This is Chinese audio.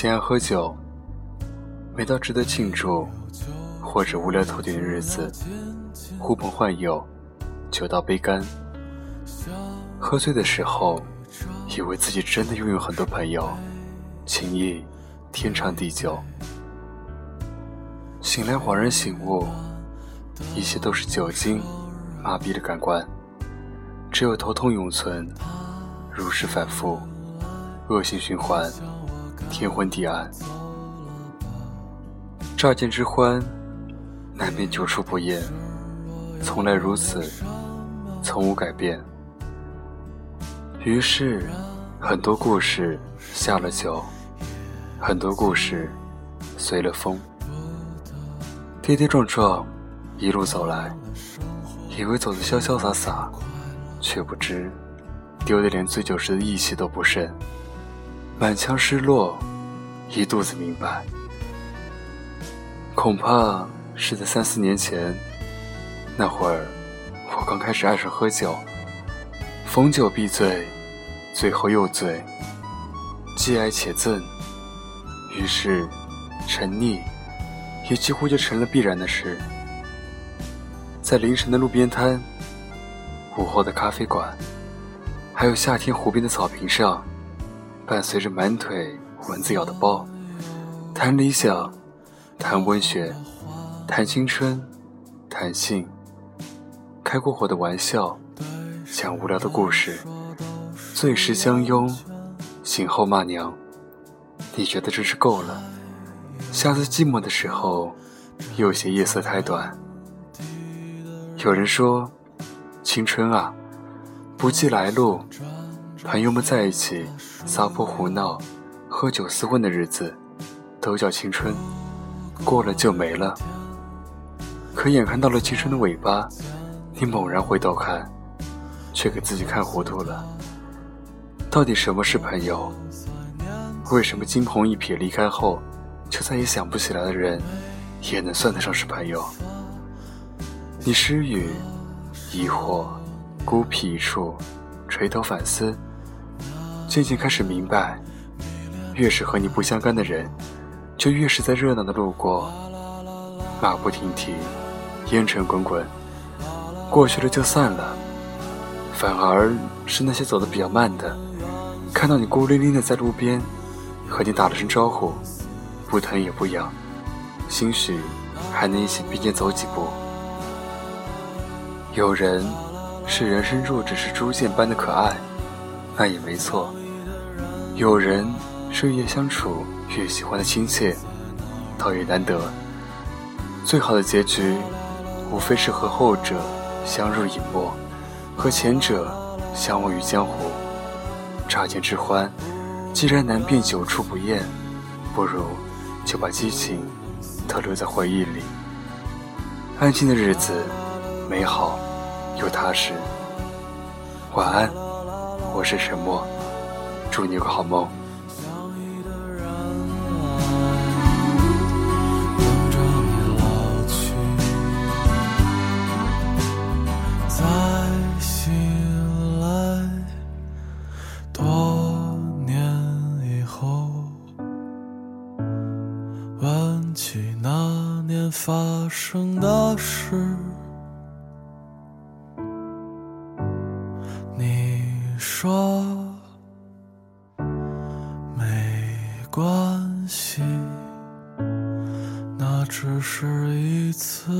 请爱喝酒，每到值得庆祝或者无聊透顶的日子，呼朋唤友，酒到杯干。喝醉的时候，以为自己真的拥有很多朋友，情谊天长地久。醒来恍然醒悟，一切都是酒精麻痹的感官，只有头痛永存，如是反复，恶性循环，天昏地暗。乍见之欢，难免久处不厌，从来如此，从无改变。于是很多故事下了酒，很多故事随了风，跌跌撞撞一路走来，以为走得潇潇洒洒，却不知丢得连醉酒时的义气都不剩，满腔失落，一肚子明白。恐怕是在3、4年前，那会儿我刚开始爱上喝酒，逢酒必醉，醉后又醉，既爱且憎，于是沉溺也几乎就成了必然的事。在凌晨的路边摊，午后的咖啡馆，还有夏天湖边的草坪上，伴随着满腿蚊子咬的包，谈理想，谈文学，谈青春，谈性，开过火的玩笑，讲无聊的故事，醉时相拥，醒后骂娘。你觉得真是够了，下次寂寞的时候又嫌夜色太短。有人说，青春啊，不计来路，朋友们在一起撒泼胡闹，喝酒厮混的日子都叫青春，过了就没了。可眼看到了青春的尾巴，你猛然回头看，却给自己看糊涂了。到底什么是朋友？为什么惊鸿一瞥离开后就再也想不起来的人也能算得上是朋友？你失语、疑惑、孤僻一处，垂头反思，渐渐开始明白，越是和你不相干的人，就越是在热闹的路过，马不停蹄，烟尘滚滚，过去了就散了。反而是那些走得比较慢的，看到你孤零零的在路边，和你打了声招呼，不疼也不痒，兴许还能一起并肩走几步。有人是人生若只是初见般的可爱，那也没错；有人是越相处越喜欢的亲切，倒也难得。最好的结局，无非是和后者相濡以沫，和前者相忘于江湖。乍见之欢，既然难辨久处不厌，不如就把激情都留在回忆里。安静的日子，美好又踏实。晚安，我是沈默，祝你有个好梦。问起那年发生的事，你说没关系，那只是一次